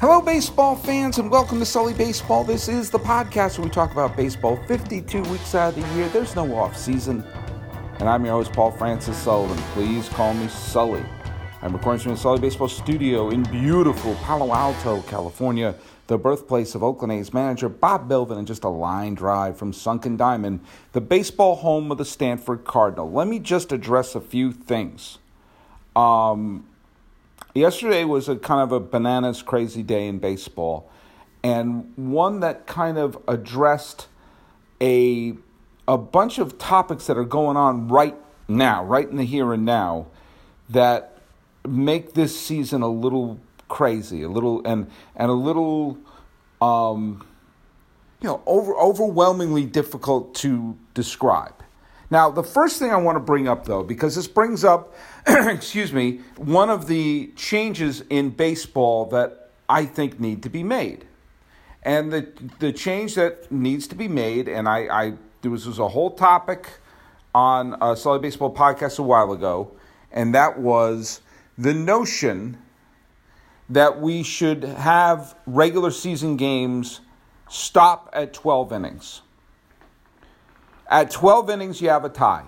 Hello, baseball fans, and welcome to Sully Baseball. This is the podcast where we talk about baseball 52 weeks out of the year. There's no off-season. And I'm your host, Paul Francis Sullivan. Please call me Sully. I'm recording from the Sully Baseball studio in beautiful Palo Alto, California, the birthplace of Oakland A's manager Bob Melvin, and just a line drive from Sunken Diamond, the baseball home of the Stanford Cardinal. Let me just address a few things. Yesterday was a kind of a bananas crazy day in baseball, and one that kind of addressed a bunch of topics that are going on right now, right in the here and now, that make this season a little crazy, a little and a little overwhelmingly difficult to describe. Now, the first thing I want to bring up, though, because this brings up, one of the changes in baseball that I think need to be made. And the change that needs to be made, and I there was a whole topic on a Sully Baseball podcast a while ago, and that was the notion that we should have regular season games stop at 12 innings. At 12 innings, you have a tie.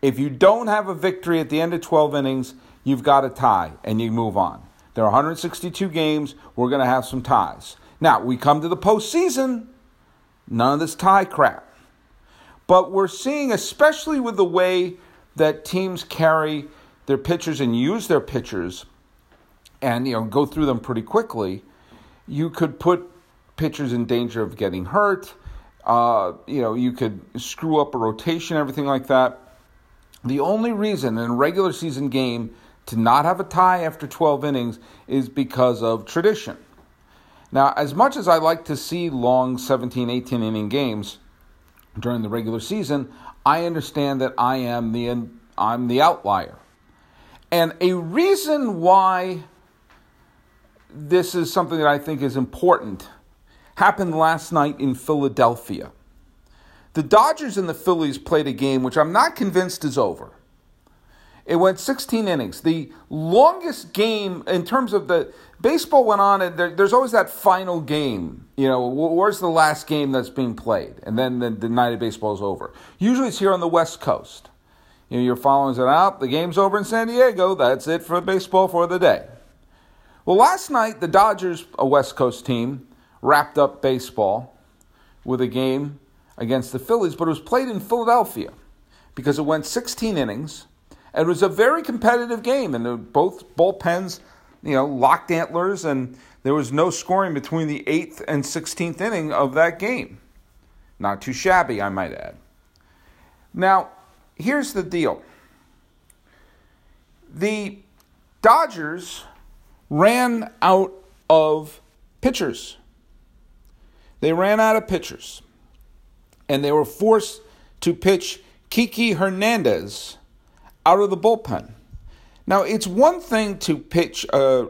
If you don't have a victory at the end of 12 innings, you've got a tie, and you move on. There are 162 games. We're going to have some ties. Now, we come to the postseason, none of this tie crap. But we're seeing, especially with the way that teams carry their pitchers and use their pitchers and go through them pretty quickly, you could put pitchers in danger of getting hurt. You could screw up a rotation, everything like that. The only reason in a regular season game to not have a tie after 12 innings is because of tradition. Now, as much as I like to see long 17, 18-inning games during the regular season, I understand that I'm the outlier. And a reason why this is something that I think is important happened last night in Philadelphia. The Dodgers and the Phillies played a game which I'm not convinced is over. It went 16 innings. The longest game in terms of the baseball went on, and there's always that final game. Where's the last game that's being played? And then the night of baseball is over. Usually it's here on the West Coast. You're following it out. The game's over in San Diego. That's it for baseball for the day. Well, last night, the Dodgers, a West Coast team, wrapped up baseball with a game against the Phillies, but it was played in Philadelphia because it went 16 innings, and it was a very competitive game, and both bullpens, locked antlers, and there was no scoring between the 8th and 16th inning of that game. Not too shabby, I might add. Now, here's the deal. The Dodgers ran out of pitchers. They ran out of pitchers, and they were forced to pitch Kiké Hernández out of the bullpen. Now, it's one thing to pitch a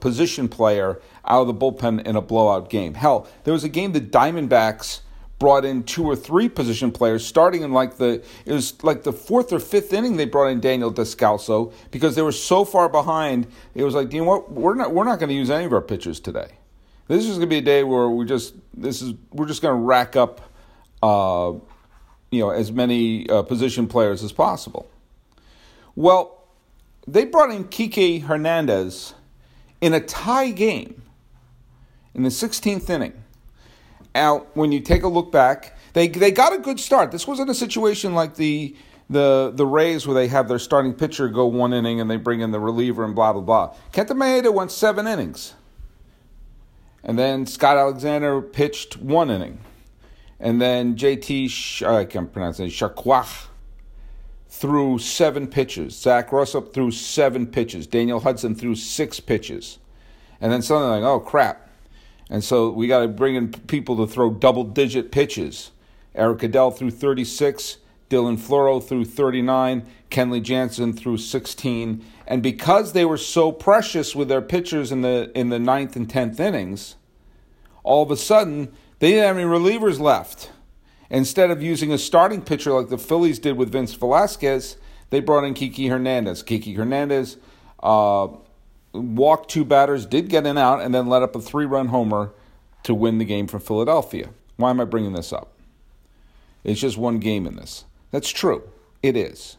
position player out of the bullpen in a blowout game. Hell, there was a game the Diamondbacks brought in 2 or 3 position players, starting in the 4th or 5th inning. They brought in Daniel Descalso because they were so far behind. It was like, we're not going to use any of our pitchers today. This is going to be a day where we're just going to rack up, as many position players as possible. Well, they brought in Kiké Hernández in a tie game in the 16th inning. Now, when you take a look back, they got a good start. This wasn't a situation like the Rays where they have their starting pitcher go one inning and they bring in the reliever and blah blah blah. Kenta Maeda went 7 innings. And then Scott Alexander pitched 1 inning. And then J.T. Shakwaq threw 7 pitches. Zach Russup threw 7 pitches. Daniel Hudson threw 6 pitches. And then suddenly, oh, crap. And so we got to bring in people to throw double-digit pitches. Eric Adell threw 36. Dylan Floro threw 39. Kenley Jansen threw 16. And because they were so precious with their pitchers in the 9th and 10th innings, all of a sudden they didn't have any relievers left. Instead of using a starting pitcher like the Phillies did with Vince Velasquez, they brought in Kiké Hernández. Kiké Hernández walked two batters, did get an out, and then let up a three-run homer to win the game for Philadelphia. Why am I bringing this up? It's just one game in this. That's true. It is.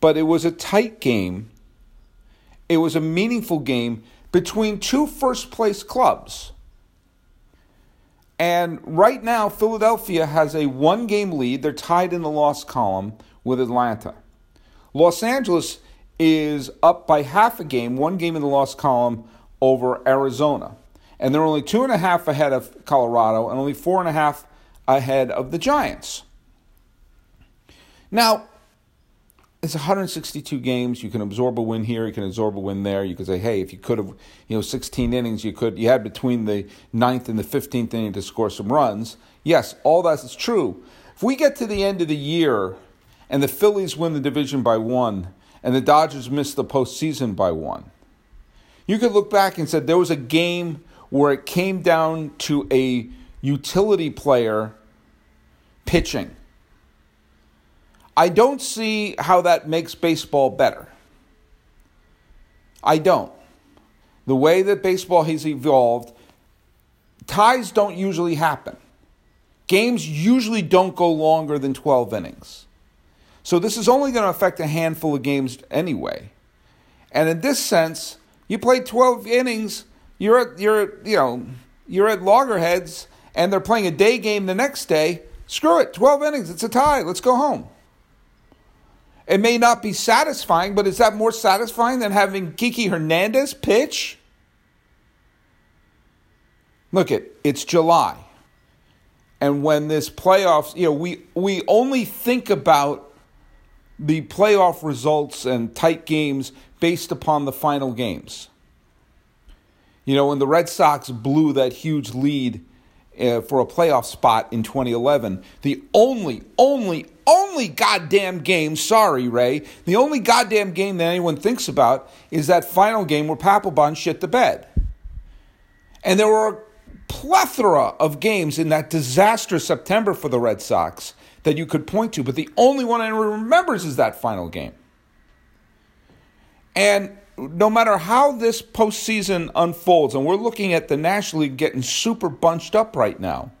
But it was a tight game. It was a meaningful game between two first-place clubs. And right now, Philadelphia has a one-game lead. They're tied in the loss column with Atlanta. Los Angeles is up by half a game, one game in the loss column over Arizona. And they're only 2.5 ahead of Colorado and only 4.5 ahead of the Giants. Now, it's 162 games. You can absorb a win here. You can absorb a win there. You can say, hey, if you could have, 16 innings, you had between the 9th and the 15th inning to score some runs. Yes, all that is true. If we get to the end of the year and the Phillies win the division by 1 and the Dodgers miss the postseason by 1, you could look back and say there was a game where it came down to a utility player pitching. I don't see how that makes baseball better. I don't. The way that baseball has evolved, ties don't usually happen. Games usually don't go longer than 12 innings. So this is only going to affect a handful of games anyway. And in this sense, you play 12 innings, you're at loggerheads, and they're playing a day game the next day. Screw it, 12 innings, it's a tie, let's go home. It may not be satisfying, but is that more satisfying than having Kiké Hernández pitch? Look, it's July. And when this playoffs, we only think about the playoff results and tight games based upon the final games. When the Red Sox blew that huge lead for a playoff spot in 2011, the only goddamn game, sorry, Ray, the only goddamn game that anyone thinks about is that final game where Papelbon shit the bed. And there were a plethora of games in that disastrous September for the Red Sox that you could point to, but the only one anyone remembers is that final game. And no matter how this postseason unfolds, and we're looking at the National League getting super bunched up right now,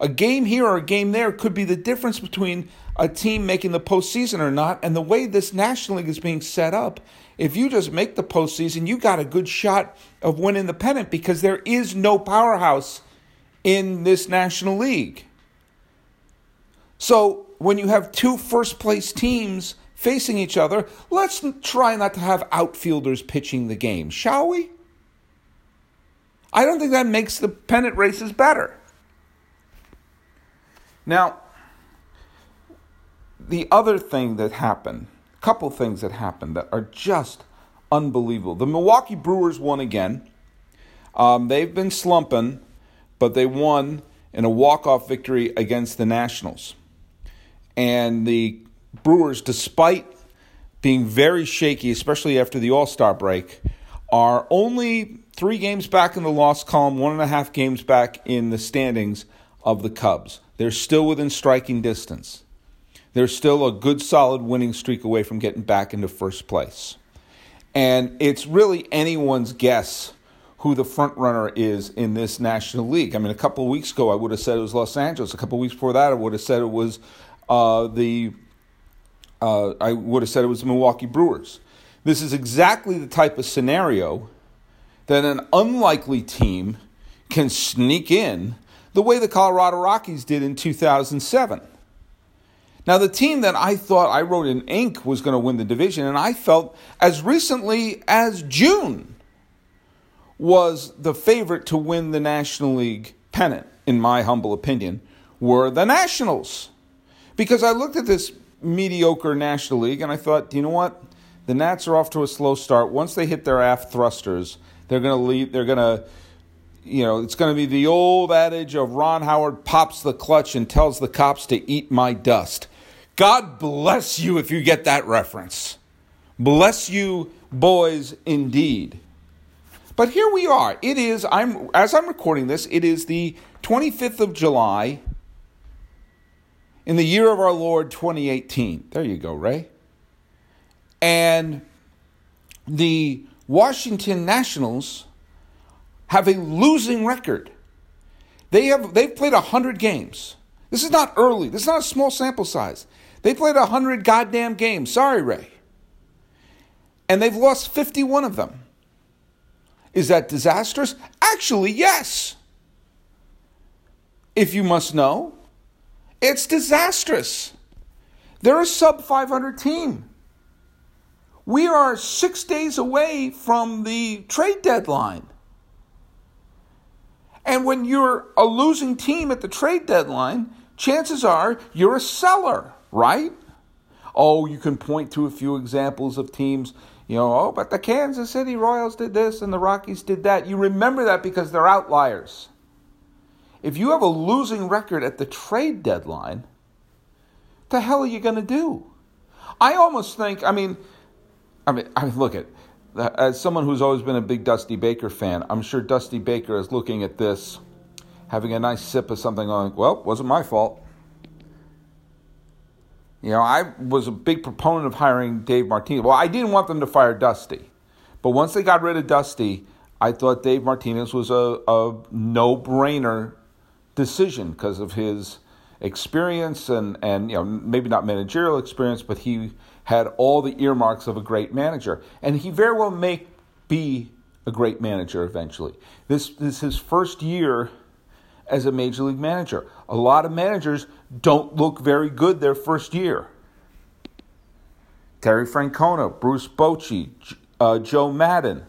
a game here or a game there could be the difference between a team making the postseason or not. And the way this National League is being set up, if you just make the postseason, you got a good shot of winning the pennant because there is no powerhouse in this National League. So when you have two first-place teams facing each other, let's try not to have outfielders pitching the game, shall we? I don't think that makes the pennant races better. Now, the other thing that happened, a couple things that happened that are just unbelievable. The Milwaukee Brewers won again. They've been slumping, but they won in a walk-off victory against the Nationals. And the Brewers, despite being very shaky, especially after the All-Star break, are only 3 games back in the loss column, 1.5 games back in the standings of the Cubs. They're still within striking distance. They're still a good, solid winning streak away from getting back into first place. And it's really anyone's guess who the front runner is in this National League. I mean, a couple of weeks ago, I would have said it was Los Angeles. A couple of weeks before that, I would have said it was the Milwaukee Brewers. This is exactly the type of scenario that an unlikely team can sneak in the way the Colorado Rockies did in 2007. Now, the team that I thought I wrote in ink was going to win the division, and I felt as recently as June was the favorite to win the National League pennant, in my humble opinion, were the Nationals. Because I looked at this mediocre National League, and I thought, you know what? The Nats are off to a slow start. Once they hit their aft thrusters, they're going to leave. They're going to... it's going to be the old adage of Ron Howard pops the clutch and tells the cops to eat my dust. God bless you if you get that reference. Bless you, boys, indeed. But here we are. It is, as I'm recording this, it is the 25th of July in the year of our Lord 2018. There you go, Ray. And the Washington Nationals have a losing record. They've played 100 games. This is not early. This is not a small sample size. They played 100 goddamn games. Sorry, Ray. And they've lost 51 of them. Is that disastrous? Actually, yes. If you must know, it's disastrous. They're a sub-500 team. We are 6 days away from the trade deadline. And when you're a losing team at the trade deadline, chances are you're a seller, right? Oh, you can point to a few examples of teams, but the Kansas City Royals did this and the Rockies did that. You remember that because they're outliers. If you have a losing record at the trade deadline, what the hell are you going to do? I almost think, I mean, look at, as someone who's always been a big Dusty Baker fan, I'm sure Dusty Baker is looking at this, having a nice sip of something going, well, wasn't my fault. I was a big proponent of hiring Dave Martinez. Well, I didn't want them to fire Dusty. But once they got rid of Dusty, I thought Dave Martinez was a no-brainer decision because of his experience and maybe not managerial experience, but he had all the earmarks of a great manager. And he very well may be a great manager eventually. This is his first year as a major league manager. A lot of managers don't look very good their first year. Terry Francona, Bruce Bochy, Joe Madden,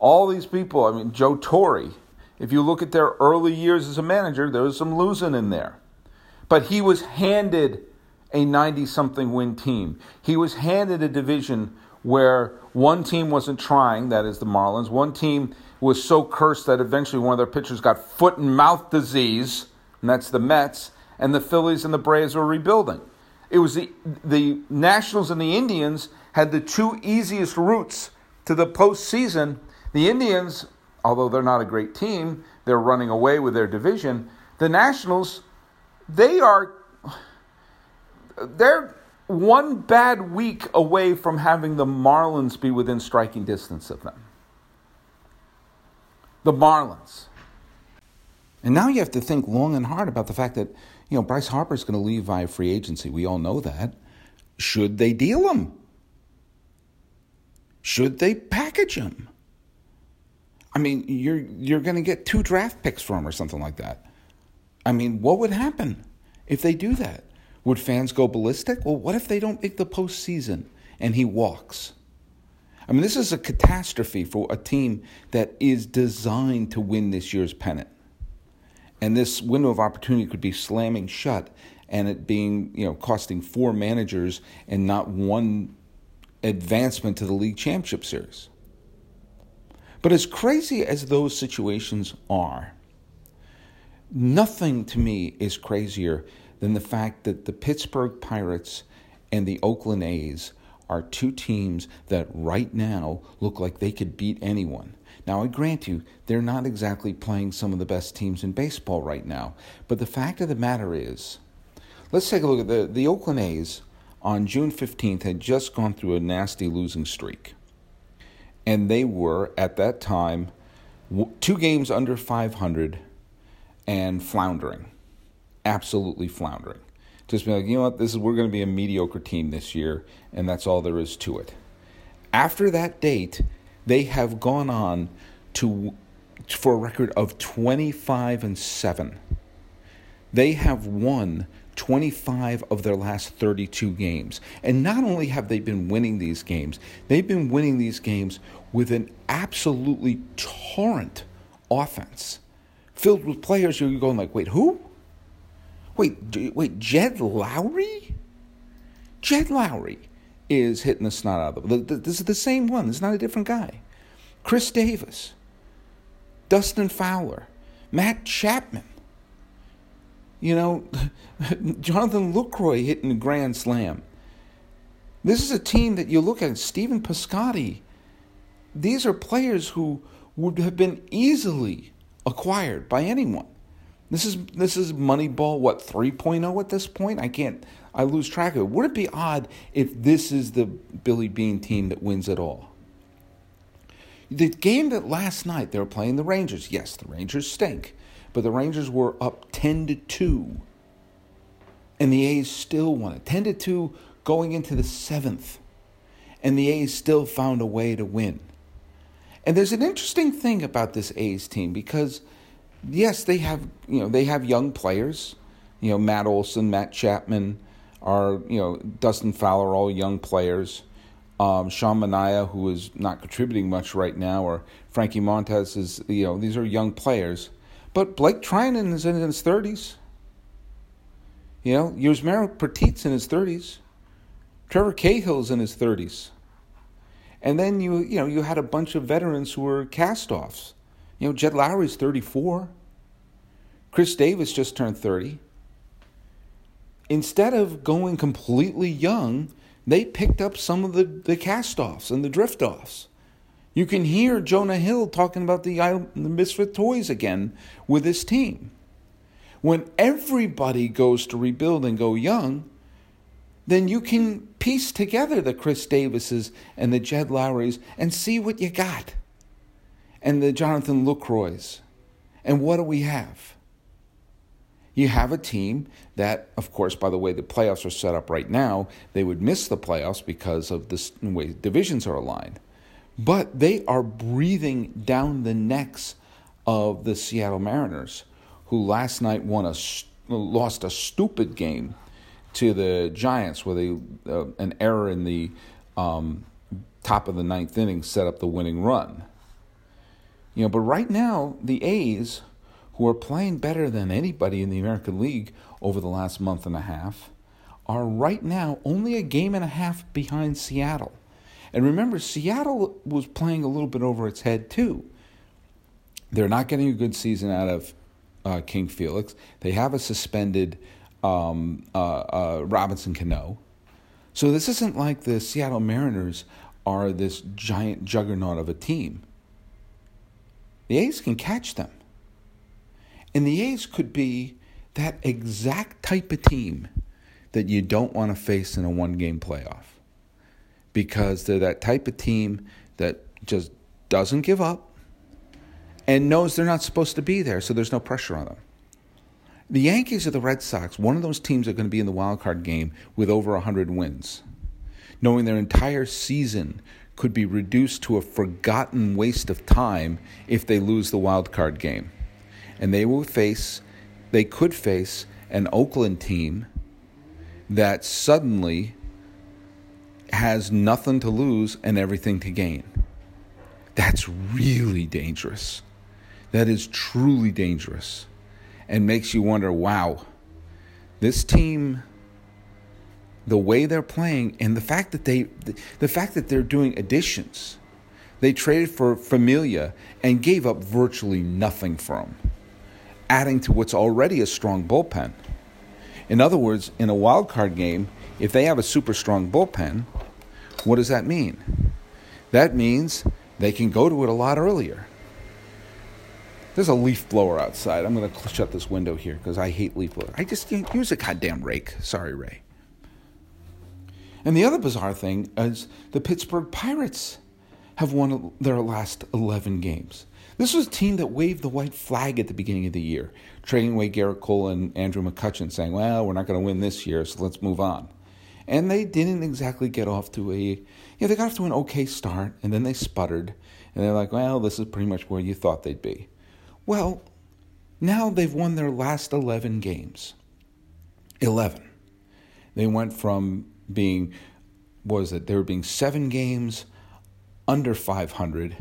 all these people, Joe Torre. If you look at their early years as a manager, there was some losing in there. But he was handed a 90-something win team. He was handed a division where one team wasn't trying, that is the Marlins. One team was so cursed that eventually one of their pitchers got foot and mouth disease, and that's the Mets, and the Phillies and the Braves were rebuilding. It was the Nationals and the Indians had the two easiest routes to the postseason. The Indians, although they're not a great team, they're running away with their division. The Nationals, they're one bad week away from having the Marlins be within striking distance of them. The Marlins. And now you have to think long and hard about the fact that, Bryce Harper's going to leave via free agency. We all know that. Should they deal him? Should they package him? You're going to get 2 draft picks from him or something like that. What would happen if they do that? Would fans go ballistic? Well, what if they don't make the postseason and he walks? This is a catastrophe for a team that is designed to win this year's pennant. And this window of opportunity could be slamming shut and it being, costing 4 managers and not 1 advancement to the league championship series. But as crazy as those situations are, nothing to me is crazier than the fact that the Pittsburgh Pirates and the Oakland A's are 2 teams that right now look like they could beat anyone. Now, I grant you, they're not exactly playing some of the best teams in baseball right now. But the fact of the matter is, let's take a look at the Oakland A's on June 15th had just gone through a nasty losing streak. And they were, at that time, 2 games under 500 and floundering. Absolutely floundering. Just be like, we're going to be a mediocre team this year, and that's all there is to it. After that date, they have gone on for a record of 25-7. They have won 25 of their last 32 games. And not only have they been winning these games, they've been winning these games with an absolutely torrent offense, filled with players who are going like, wait, who? Wait, Jed Lowrie? Jed Lowrie is hitting the snot out of them. This is the same one. This is not a different guy. Chris Davis, Dustin Fowler, Matt Chapman. Jonathan Lucroy hitting the grand slam. This is a team that you look at, Stephen Piscotty. These are players who would have been easily acquired by anyone. This is Moneyball, 3.0 at this point? I lose track of it. Would it be odd if this is the Billy Beane team that wins it all? The game that last night they were playing the Rangers, yes, the Rangers stink, but the Rangers were up 10-2, and the A's still won it. 10-2 going into the seventh, and the A's still found a way to win. And there's an interesting thing about this A's team because, yes, they have young players, Matt Olson, Matt Chapman, Dustin Fowler, all young players. Sean Manaea, who is not contributing much right now, or Frankie Montas is, these are young players. But Blake Trinan is in his 30s. Yusmeiro Petit's in his 30s. Trevor Cahill's in his 30s. And then you had a bunch of veterans who were cast-offs. Jed Lowrie's 34. Chris Davis just turned 30. Instead of going completely young, they picked up some of the cast-offs and the drift-offs. You can hear Jonah Hill talking about the Misfit Toys again with his team. When everybody goes to rebuild and go young, then you can piece together the Chris Davises and the Jed Lowries and see what you got. And the Jonathan Lucroys. And what do we have? You have a team that, of course, by the way the playoffs are set up right now, they would miss the playoffs because of the way divisions are aligned. But they are breathing down the necks of the Seattle Mariners, who last night lost a stupid game to the Giants, where an error in the top of the ninth inning set up the winning run. But right now, the A's, who are playing better than anybody in the American League over the last month and a half, are right now only a game and a half behind Seattle. And remember, Seattle was playing a little bit over its head, too. They're not getting a good season out of King Felix. They have a suspended Robinson Cano. So this isn't like the Seattle Mariners are this giant juggernaut of a team. The A's can catch them. And the A's could be that exact type of team that you don't want to face in a one-game playoff, because they're that type of team that just doesn't give up and knows they're not supposed to be there, so there's no pressure on them. The Yankees or the Red Sox, one of those teams are going to be in the wild card game with over 100 wins, knowing their entire season could be reduced to a forgotten waste of time if they lose the wild card game. And they could face an Oakland team that suddenly has nothing to lose and everything to gain. That's really dangerous. That is truly dangerous. And makes you wonder, wow, this team, the way they're playing, and the fact that they're doing additions. They traded for Familia and gave up virtually nothing for him, adding to what's already a strong bullpen. In other words, in a wild card game, if they have a super strong bullpen, what does that mean? That means they can go to it a lot earlier. There's a leaf blower outside. I'm going to shut this window here because I hate leaf blowers. I just can't use a goddamn rake. Sorry, Ray. And the other bizarre thing is the Pittsburgh Pirates have won their last 11 games. This was a team that waved the white flag at the beginning of the year, trading away Gerrit Cole and Andrew McCutchen, saying, well, we're not going to win this year, so let's move on. And they didn't exactly get off to they got off to an okay start, and then they sputtered, and they're like, well, this is pretty much where you thought they'd be. Well, now they've won their last 11 games. 11. They went from being 7 games under 500,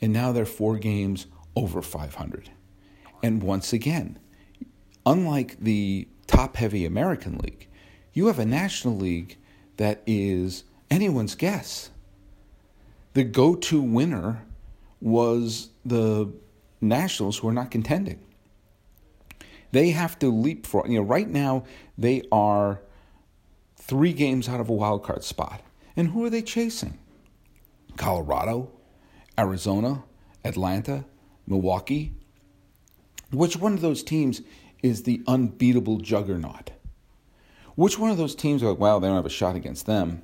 and now they're 4 games over 500. And once again, unlike the top-heavy American League, you have a National League that is anyone's guess. The go-to winner was the Nationals, who are not contending. They have to leapfrog. Right now, they are 3 games out of a wild card spot. And who are they chasing? Colorado, Arizona, Atlanta, Milwaukee. Which one of those teams is the unbeatable juggernaut? Which one of those teams are like, well, they don't have a shot against them?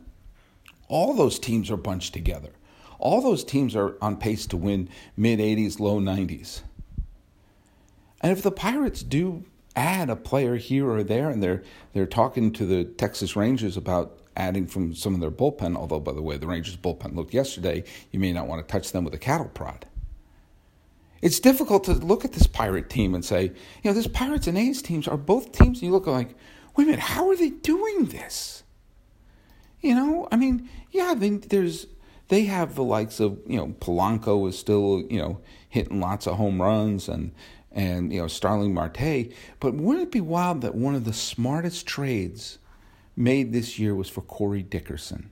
All those teams are bunched together. All those teams are on pace to win mid-80s, low 90s. And if the Pirates do add a player here or there, and they're talking to the Texas Rangers about adding from some of their bullpen, although, by the way, the Rangers' bullpen looked yesterday, you may not want to touch them with a cattle prod. It's difficult to look at this Pirate team and say, you know, this Pirates and A's teams are both teams, and you look like, wait a minute, how are they doing this? You know, I mean, yeah, they have the likes of, you know, Polanco is still, you know, hitting lots of home runs and you know, Starling Marte. But wouldn't it be wild that one of the smartest trades made this year was for Corey Dickerson?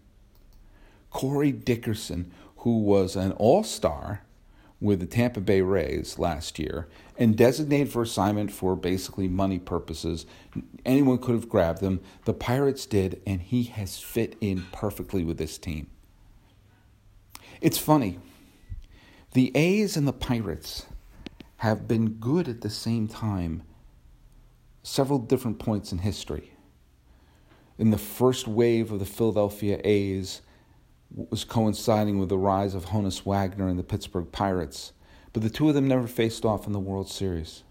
Corey Dickerson, who was an all-star with the Tampa Bay Rays last year and designated for assignment for basically money purposes. Anyone could have grabbed him. The Pirates did, and he has fit in perfectly with this team. It's funny. The A's and the Pirates have been good at the same time several different points in history. In the first wave of the Philadelphia A's was coinciding with the rise of Honus Wagner and the Pittsburgh Pirates, but the two of them never faced off in the World Series.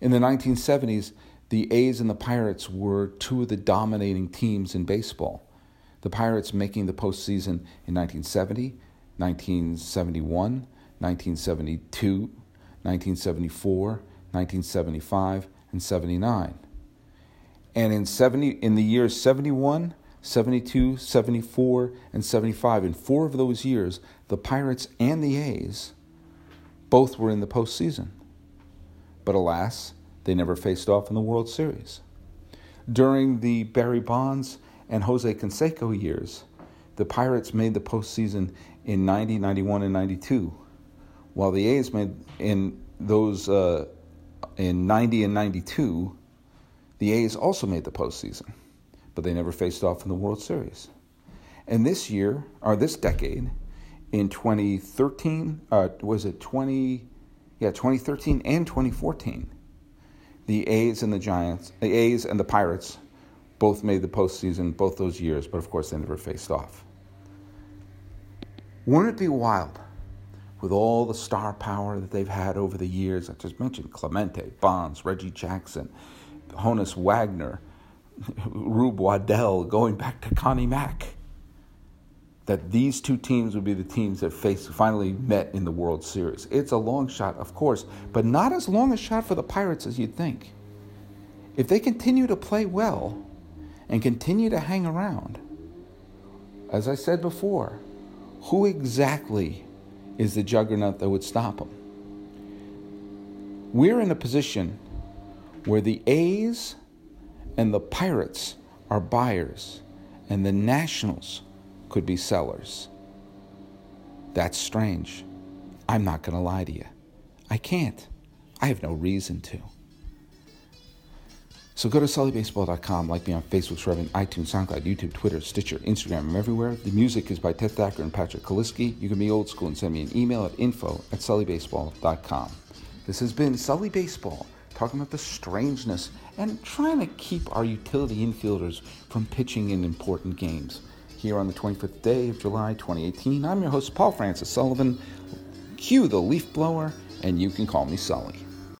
In the 1970s, the A's and the Pirates were two of the dominating teams in baseball, the Pirates making the postseason in 1970, 1971, 1972, 1974, 1975, and 79. And in the years 71, 72, 74, and 75, in four of those years, the Pirates and the A's both were in the postseason. But alas, they never faced off in the World Series. During the Barry Bonds and Jose Canseco years, the Pirates made the postseason in 90, 91, and 92, while the A's made in 90 and 92, the A's also made the postseason, but they never faced off in the World Series. And this year, or this decade, in 2013 and 2014, the A's and the Pirates both made the postseason both those years, but of course they never faced off. Wouldn't it be wild, with all the star power that they've had over the years? I just mentioned Clemente, Bonds, Reggie Jackson, Honus Wagner, Rube Waddell, going back to Connie Mack, that these two teams would be the teams that finally met in the World Series. It's a long shot, of course, but not as long a shot for the Pirates as you'd think. If they continue to play well and continue to hang around, as I said before, who exactly is the juggernaut that would stop them? We're in a position where the A's and the Pirates are buyers, and the Nationals could be sellers. That's strange. I'm not going to lie to you. I can't. I have no reason to. So go to sullybaseball.com, like me on Facebook, Shreven, iTunes, SoundCloud, YouTube, Twitter, Stitcher, Instagram, I'm everywhere. The music is by Ted Thacker and Patrick Kaliski. You can be old school and send me an email at info@sullybaseball.com. This has been Sully Baseball, talking about the strangeness and trying to keep our utility infielders from pitching in important games. Here on the 25th day of July 2018, I'm your host, Paul Francis Sullivan. Cue the leaf blower, and you can call me Sully.